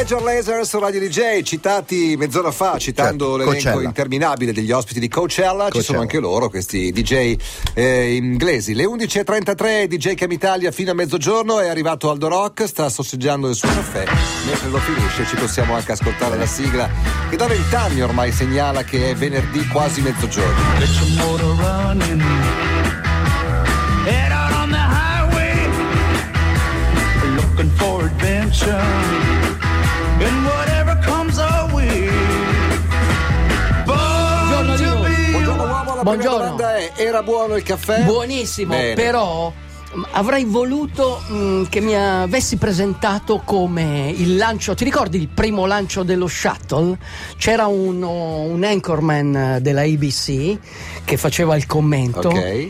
Major Laser su Radio DJ, citati mezz'ora fa, citando l'elenco Coachella interminabile degli ospiti di Coachella. Ci sono anche loro, questi DJ inglesi. Le 11.33, DJ Cam Italia fino a mezzogiorno. È arrivato Aldo Rock, sta sorseggiando il suo caffè. Mentre lo finisce ci possiamo anche ascoltare la sigla che da 20 anni ormai segnala che è venerdì quasi mezzogiorno. Get your motor running, head out on the highway, looking for adventure. And whatever comes our way. Buongiorno. Buongiorno. La domanda è: era buono il caffè? Buonissimo. Bene. Però avrei voluto che mi avessi presentato come il lancio. Ti ricordi il primo lancio dello shuttle? C'era un anchorman della ABC che faceva il commento. Ok.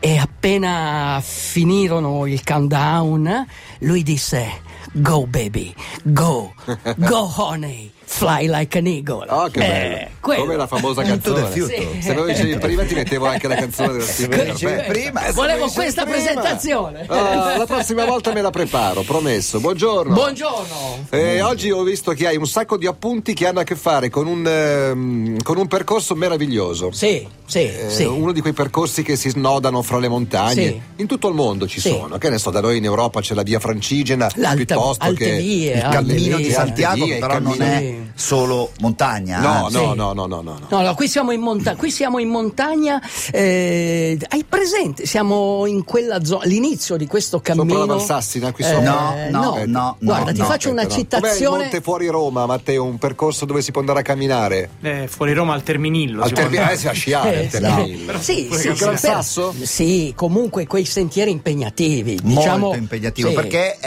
E appena finirono il countdown, lui disse: "Go baby, go, go honey, fly like an eagle". Oh, che bello. Come la famosa canzone. Sì. Se lo dicevi prima ti mettevo anche la canzone della prima. Volevo questa presentazione. La prossima volta me la preparo, promesso. Buongiorno. Buongiorno. Oggi ho visto che hai un sacco di appunti che hanno a che fare con un percorso meraviglioso. Sì. Uno di quei percorsi che si snodano fra le montagne. Sì. In tutto il mondo ci sono. Che ne so, da noi in Europa c'è la via Francigena, piuttosto che il cammino di Santiago, però non è solo montagna. No, qui siamo in montagna. Hai presente, siamo in quella zona, l'inizio di questo cammino sopra la Valsassina, qui sopra. No, guarda, ti faccio una citazione. Com'è il monte fuori Roma, Matteo? Un percorso dove si può andare a camminare fuori Roma al Terminillo, si va a sciare al Terminillo. Sì, comunque quei sentieri impegnativi, molto impegnativo, perché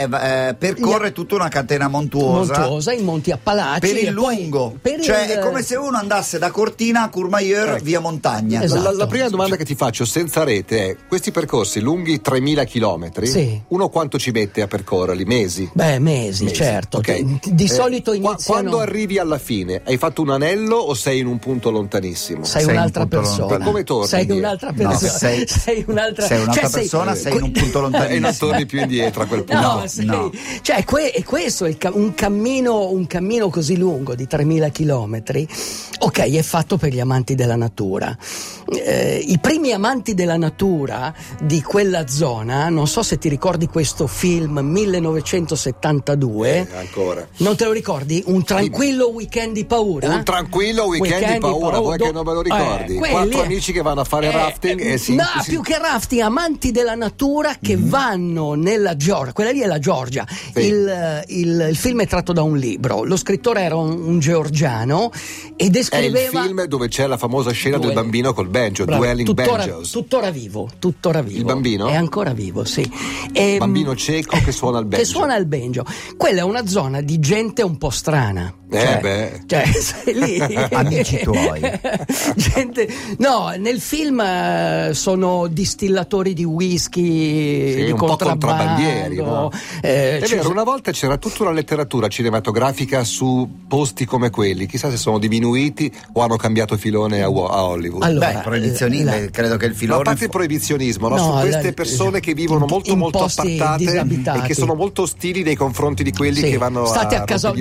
percorre tutta una catena montuosa in monti Appalachi per il lungo, è come se uno andasse da Cortina a Courmayeur via montagna. Esatto. La prima domanda che ti faccio senza rete è: questi percorsi lunghi 3000 chilometri, uno quanto ci mette a percorrerli? Mesi? Mesi. Certo. Okay. Di solito iniziano. Quando arrivi alla fine hai fatto un anello o sei in un punto lontanissimo? Sei un'altra persona. Come torni? Sei un'altra persona. Sei in un punto lontanissimo. E non torni più indietro a quel punto. No. Cioè, questo è un cammino così lungo di 3000 chilometri, è fatto per gli amanti della natura. I primi amanti della natura di quella zona, non so se ti ricordi questo film 1972. Ancora. Non te lo ricordi? Un tranquillo weekend di paura. Un tranquillo weekend di paura. Vuoi che non me lo ricordi? Quattro amici che vanno a fare rafting. Più che rafting, amanti della natura che vanno nella Georgia. Quella lì è la Georgia. Sì. Il film è tratto da un libro. Lo scrittore era un georgiano e descriveva. È il film dove c'è la famosa scena del bambino col banjo, Duelling Banjo. Tuttora vivo. Il bambino? È ancora vivo, sì. Un bambino cieco che suona il banjo. Quella è una zona di gente un po' strana. Sei lì. Amici tuoi. Gente. No, nel film sono distillatori di whisky, di un contrabbando, po' contrabbandieri. No? Vero, una volta c'era tutta una letteratura cinematografica su posti come quelli. Chissà se sono diminuiti o hanno cambiato filone a Hollywood. Allora, credo che il filone. Ma a parte il proibizionismo, su queste persone che vivono molto molto appartate e che sono molto ostili nei confronti di quelli che vanno state a casa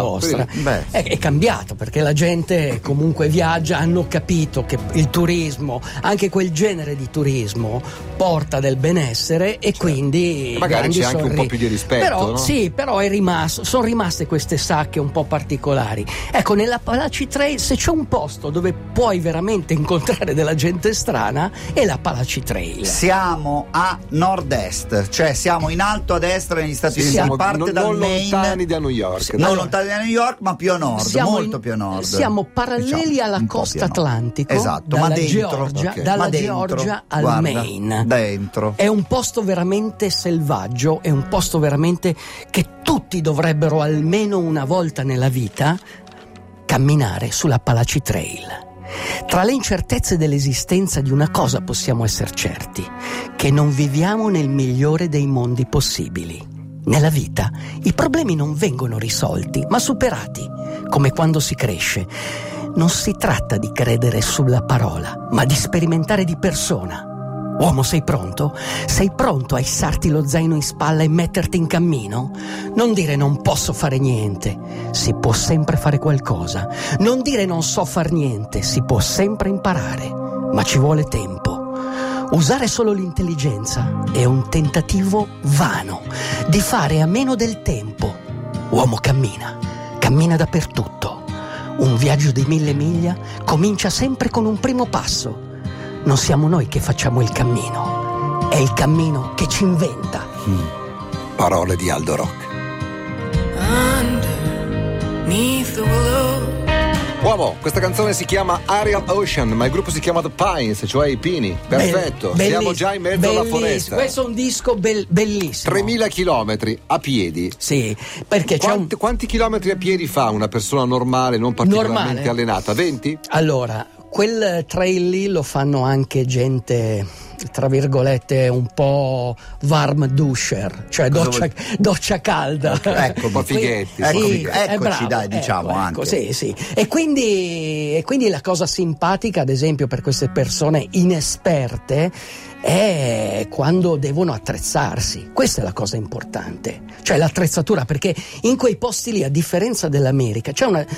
vostra. È cambiato, perché la gente comunque viaggia, hanno capito che il turismo, anche quel genere di turismo, porta del benessere e quindi magari c'è anche un po' più di rispetto, però, no? Sì, però sono rimaste queste sacche un po' particolari. Nella Palace Trail, se c'è un posto dove puoi veramente incontrare della gente strana, è la Palace Trail. Siamo a nord-est, cioè siamo in alto a destra negli Stati Uniti, parte dal Maine, lontani da New York, lontani da New York, ma più a nord, più a nord. Siamo paralleli alla costa atlantica, esatto, ma dentro Georgia, dalla Georgia al Maine. Dentro. È un posto veramente selvaggio, è un posto veramente che tutti dovrebbero almeno una volta nella vita camminare sulla Palace Trail. Tra le incertezze dell'esistenza di una cosa possiamo essere certi: che non viviamo nel migliore dei mondi possibili. Nella vita i problemi non vengono risolti, ma superati, come quando si cresce. Non si tratta di credere sulla parola, ma di sperimentare di persona. Uomo, sei pronto? Sei pronto a issarti lo zaino in spalla e metterti in cammino? Non dire non posso fare niente, si può sempre fare qualcosa. Non dire non so far niente, si può sempre imparare, ma ci vuole tempo. Usare solo l'intelligenza è un tentativo vano di fare a meno del tempo. Uomo, cammina, cammina dappertutto. Un viaggio di 1000 miglia comincia sempre con un primo passo. Non siamo noi che facciamo il cammino, è il cammino che ci inventa. Parole di Aldo Rock. Uomo, questa canzone si chiama Aerial Ocean, ma il gruppo si chiama The Pines, cioè i pini. Perfetto, siamo già in mezzo alla foresta. Questo è un disco bellissimo. 3000 chilometri a piedi. Sì, perché quanti chilometri a piedi fa una persona normale, non particolarmente allenata? 20? Allora, quel trail lì lo fanno anche gente, tra virgolette, un po' warm dusher, cioè doccia calda. Ecco, un po' fighetti. Sì, eccoci, dai, diciamo anche. Sì. E quindi la cosa simpatica, ad esempio, per queste persone inesperte è quando devono attrezzarsi. Questa è la cosa importante, cioè l'attrezzatura, perché in quei posti lì, a differenza dell'America,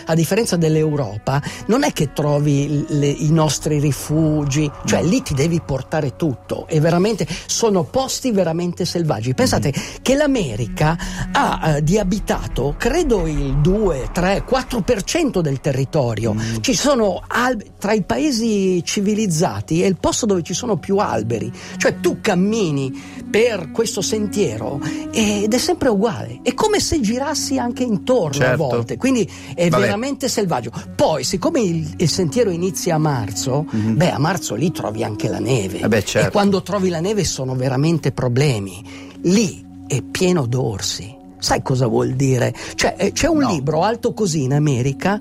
a differenza dell'Europa, non è che trovi i nostri rifugi, cioè lì ti devi portare tutto, e veramente sono posti veramente selvaggi. Pensate che l'America ha di abitato credo il 2, 3, 4% del territorio. Ci sono tra i paesi civilizzati è il posto dove ci sono più alberi. Cioè tu cammini per questo sentiero ed è sempre uguale, è come se girassi anche intorno, certo, a volte, quindi è veramente selvaggio. Poi siccome il sentiero inizia a marzo, a marzo lì trovi anche la neve, certo, e quando trovi la neve sono veramente problemi. Lì è pieno d'orsi. Sai cosa vuol dire? Cioè c'è un libro alto così in America,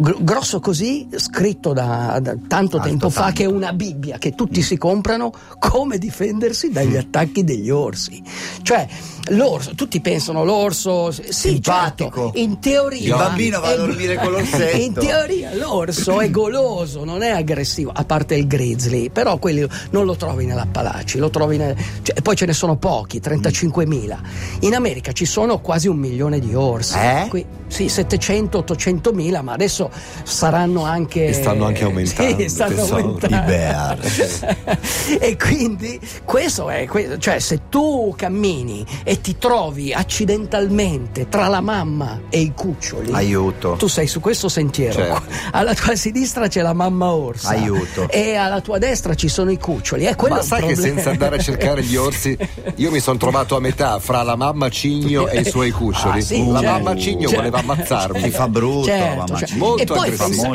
grosso così, scritto da tanto tempo fa, che è una Bibbia che tutti si comprano, come difendersi dagli attacchi degli orsi. Cioè l'orso, tutti pensano l'orso, sì, simpatico, certo, in teoria il bambino va a dormire con l'orsetto. In teoria l'orso è goloso, non è aggressivo, a parte il grizzly, però quelli non lo trovi nell'Appalachi, lo trovi cioè, poi ce ne sono pochi, 35.000. In America ci sono quasi 1 milione di orsi, qui, sì, 700-800.000, ma adesso saranno anche, e stanno anche aumentando, sì, stanno aumentando. I bear. E quindi questo è, cioè se tu cammini e ti trovi accidentalmente tra la mamma e i cuccioli, aiuto, tu sei su questo sentiero, certo, alla tua sinistra c'è la mamma orsa, aiuto, e alla tua destra ci sono i cuccioli, quello ma è sai problema. Che senza andare a cercare gli orsi io mi sono trovato a metà fra la mamma cigno e i suoi cuccioli. La mamma cigno voleva ammazzarmi, mi fa brutto, certo, mamma cigno. E poi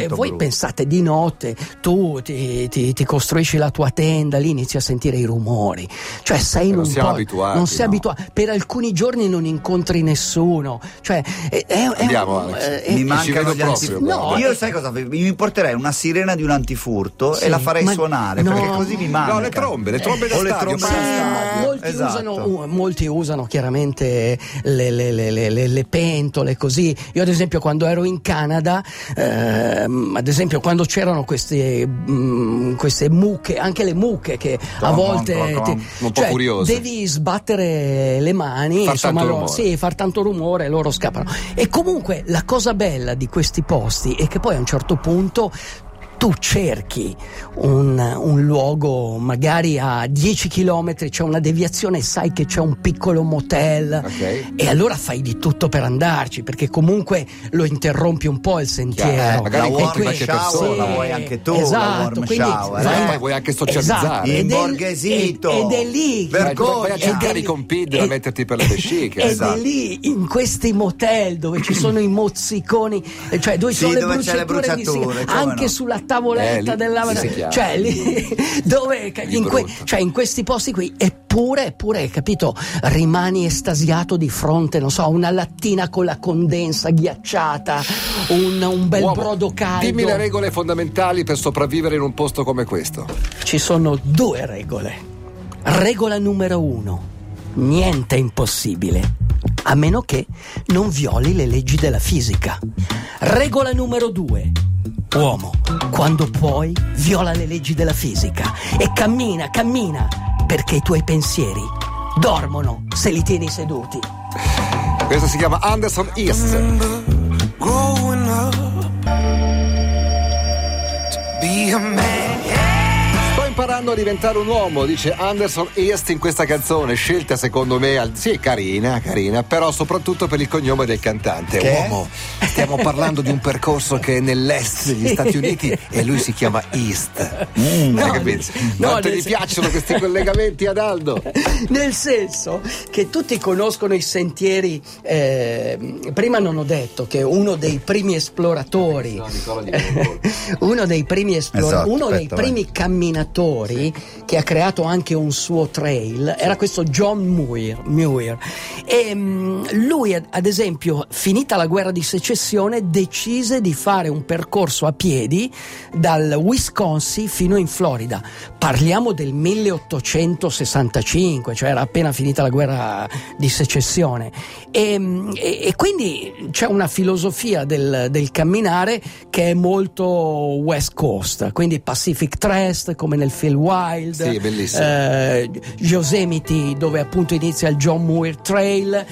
voi pensate, di notte tu ti costruisci la tua tenda, lì inizi a sentire i rumori, cioè sei in un non sei abituato, per alcuni giorni non incontri nessuno, cioè mi mancano gli antifurti. Io sai cosa? Mi porterei una sirena di un antifurto, sì, e la farei suonare, perché così mi manca. No, le trombe da stadio. Molti usano chiaramente le pentole così. Io ad esempio quando ero in Canada, ad esempio quando c'erano queste mucche, anche le mucche che a volte un po' curiose, devi sbattere le mani, far tanto rumore, loro scappano. E comunque la cosa bella di questi posti è che poi a un certo punto tu cerchi un luogo, magari a 10 chilometri c'è una deviazione, sai che c'è un piccolo motel, e allora fai di tutto per andarci, perché comunque lo interrompi un po' il sentiero. Magari la vuoi anche tu, esatto, la quindi vai, vuoi anche socializzare, imborghesito, ed è lì, vergogna, cercare i compiti da metterti per la vescica, ed è lì in questi motel dove ci sono i mozziconi, cioè dove sono le bruciature anche sulla tavoletta della, cioè lì, dove in questi posti qui, eppure capito, rimani estasiato di fronte, non so, una lattina con la condensa ghiacciata, un bel brodo caldo. Dimmi le regole fondamentali per sopravvivere in un posto come questo. Ci sono 2 regole. Regola numero 1: niente è impossibile, a meno che non violi le leggi della fisica. Regola numero 2: uomo, Quando puoi, viola le leggi della fisica e cammina, cammina, perché i tuoi pensieri dormono se li tieni seduti. Questo si chiama Anderson East. Growing up to be a man. Imparando a diventare un uomo, dice Anderson East in questa canzone, scelta secondo me sì, carina, però soprattutto per il cognome del cantante. Che? Uomo, stiamo parlando di un percorso che è nell'est degli Stati Uniti e lui si chiama East. Piacciono questi collegamenti ad Aldo? Nel senso che tutti conoscono i sentieri, prima non ho detto che uno dei primi esploratori, uno dei primi camminatori che ha creato anche un suo trail era questo John Muir. E lui, ad esempio, finita la guerra di secessione, decise di fare un percorso a piedi dal Wisconsin fino in Florida. Parliamo del 1865, cioè era appena finita la guerra di secessione, e quindi c'è una filosofia del camminare che è molto West Coast, quindi Pacific Trail come nel Phil Wild, sì, bellissimo. Yosemite, dove appunto inizia il John Muir Trail,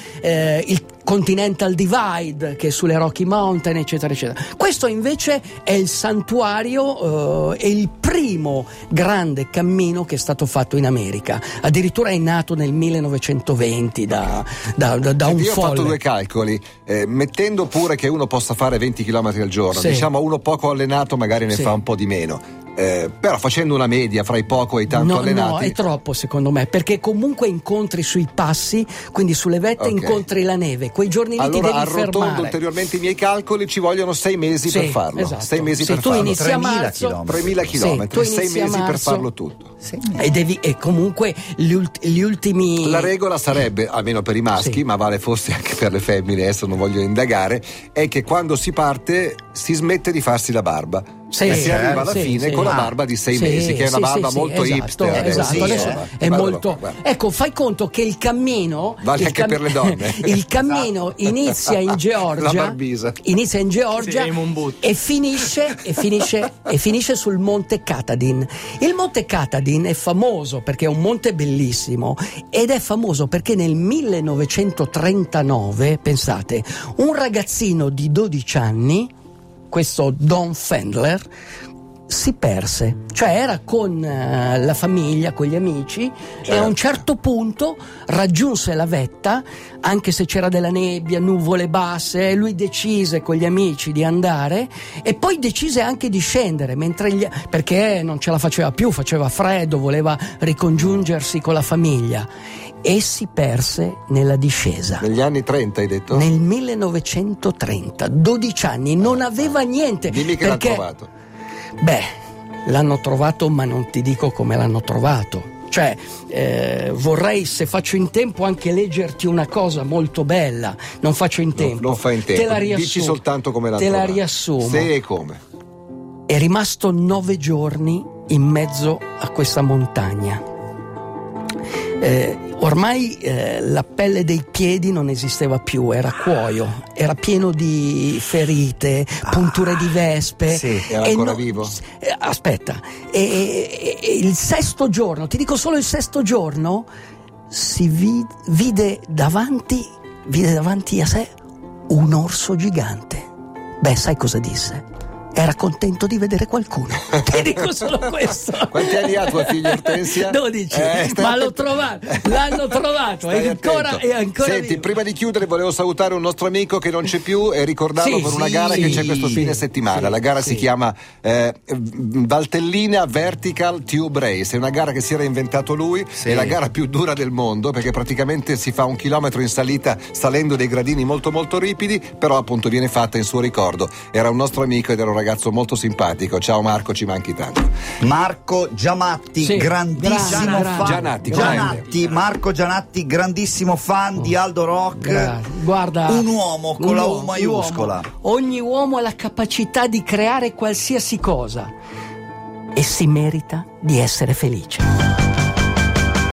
il Continental Divide che è sulle Rocky Mountain, eccetera eccetera. Questo invece è il santuario, è il primo grande cammino che è stato fatto in America, addirittura è nato nel 1920 da un folle. Io ho fatto due calcoli, mettendo pure che uno possa fare 20 km al giorno, sì. Diciamo uno poco allenato magari ne fa un po' di meno. Però facendo una media fra i poco e i tanto allenati, no, è troppo secondo me, perché comunque incontri sui passi, quindi sulle vette, okay. Incontri la neve, quei giorni lì, allora, ti devi fermare. Allora arrotondo ulteriormente i miei calcoli, ci vogliono 6 mesi, sì, per farlo, esatto. 6 mesi se per farlo, 3.000 chilometri, 6 mesi per farlo tutto, sì. E comunque gli ultimi, la regola sarebbe, almeno per i maschi, sì, ma vale forse anche per le femmine, adesso non voglio indagare, è che quando si parte si smette di farsi la barba, sì, e si arriva alla fine, sì, con la barba di 6 mesi, che è una barba molto hipster, è molto, ecco, fai conto che il cammino vale anche per le donne. Il cammino inizia in Georgia e finisce sul Monte Katahdin. Il Monte Katahdin è famoso perché è un monte bellissimo, ed è famoso perché nel 1939, pensate, un ragazzino di 12 anni, questo Don Fendler, si perse, cioè era con la famiglia, con gli amici, certo. E a un certo punto raggiunse la vetta, anche se c'era della nebbia, nuvole basse, e lui decise con gli amici di andare, e poi decise anche di scendere perché non ce la faceva più, faceva freddo, voleva ricongiungersi con la famiglia, e si perse nella discesa. Negli anni 30 hai detto? Nel 1930, 12 anni, non aveva niente. Dimmi che l'ha trovato. L'hanno trovato, ma non ti dico come l'hanno trovato. Cioè, vorrei, se faccio in tempo, anche leggerti una cosa molto bella. Non faccio in tempo. Non fa in tempo. Te la riassumo. Dici soltanto come l'hanno trovata. Te la riassumo. Se e come. È rimasto 9 giorni in mezzo a questa montagna. Ormai la pelle dei piedi non esisteva più, era cuoio, era pieno di ferite, punture di vespe. Sì, era ancora vivo. Aspetta, e il sesto giorno, ti dico solo il sesto giorno, si vide davanti a sé un orso gigante. Sai cosa disse? Era contento di vedere qualcuno. Ti dico solo questo. Quanti anni ha tua figlia Ortensia? 12. Ma l'hanno trovato. È ancora Senti, vivo. Prima di chiudere volevo salutare un nostro amico che non c'è più e ricordarlo per una gara che c'è questo fine settimana. La gara si chiama Valtellina Vertical Tube Race. È una gara che si era inventato lui. È la gara più dura del mondo, perché praticamente si fa 1 chilometro in salita salendo dei gradini molto molto ripidi, però appunto viene fatta in suo ricordo. Era un nostro amico ed era un ragazzo molto simpatico. Ciao Marco, ci manchi tanto. Marco Gianatti, grandissimo fan di Aldo Rock. Guarda, un uomo con la U maiuscola. Ogni uomo ha la capacità di creare qualsiasi cosa e si merita di essere felice.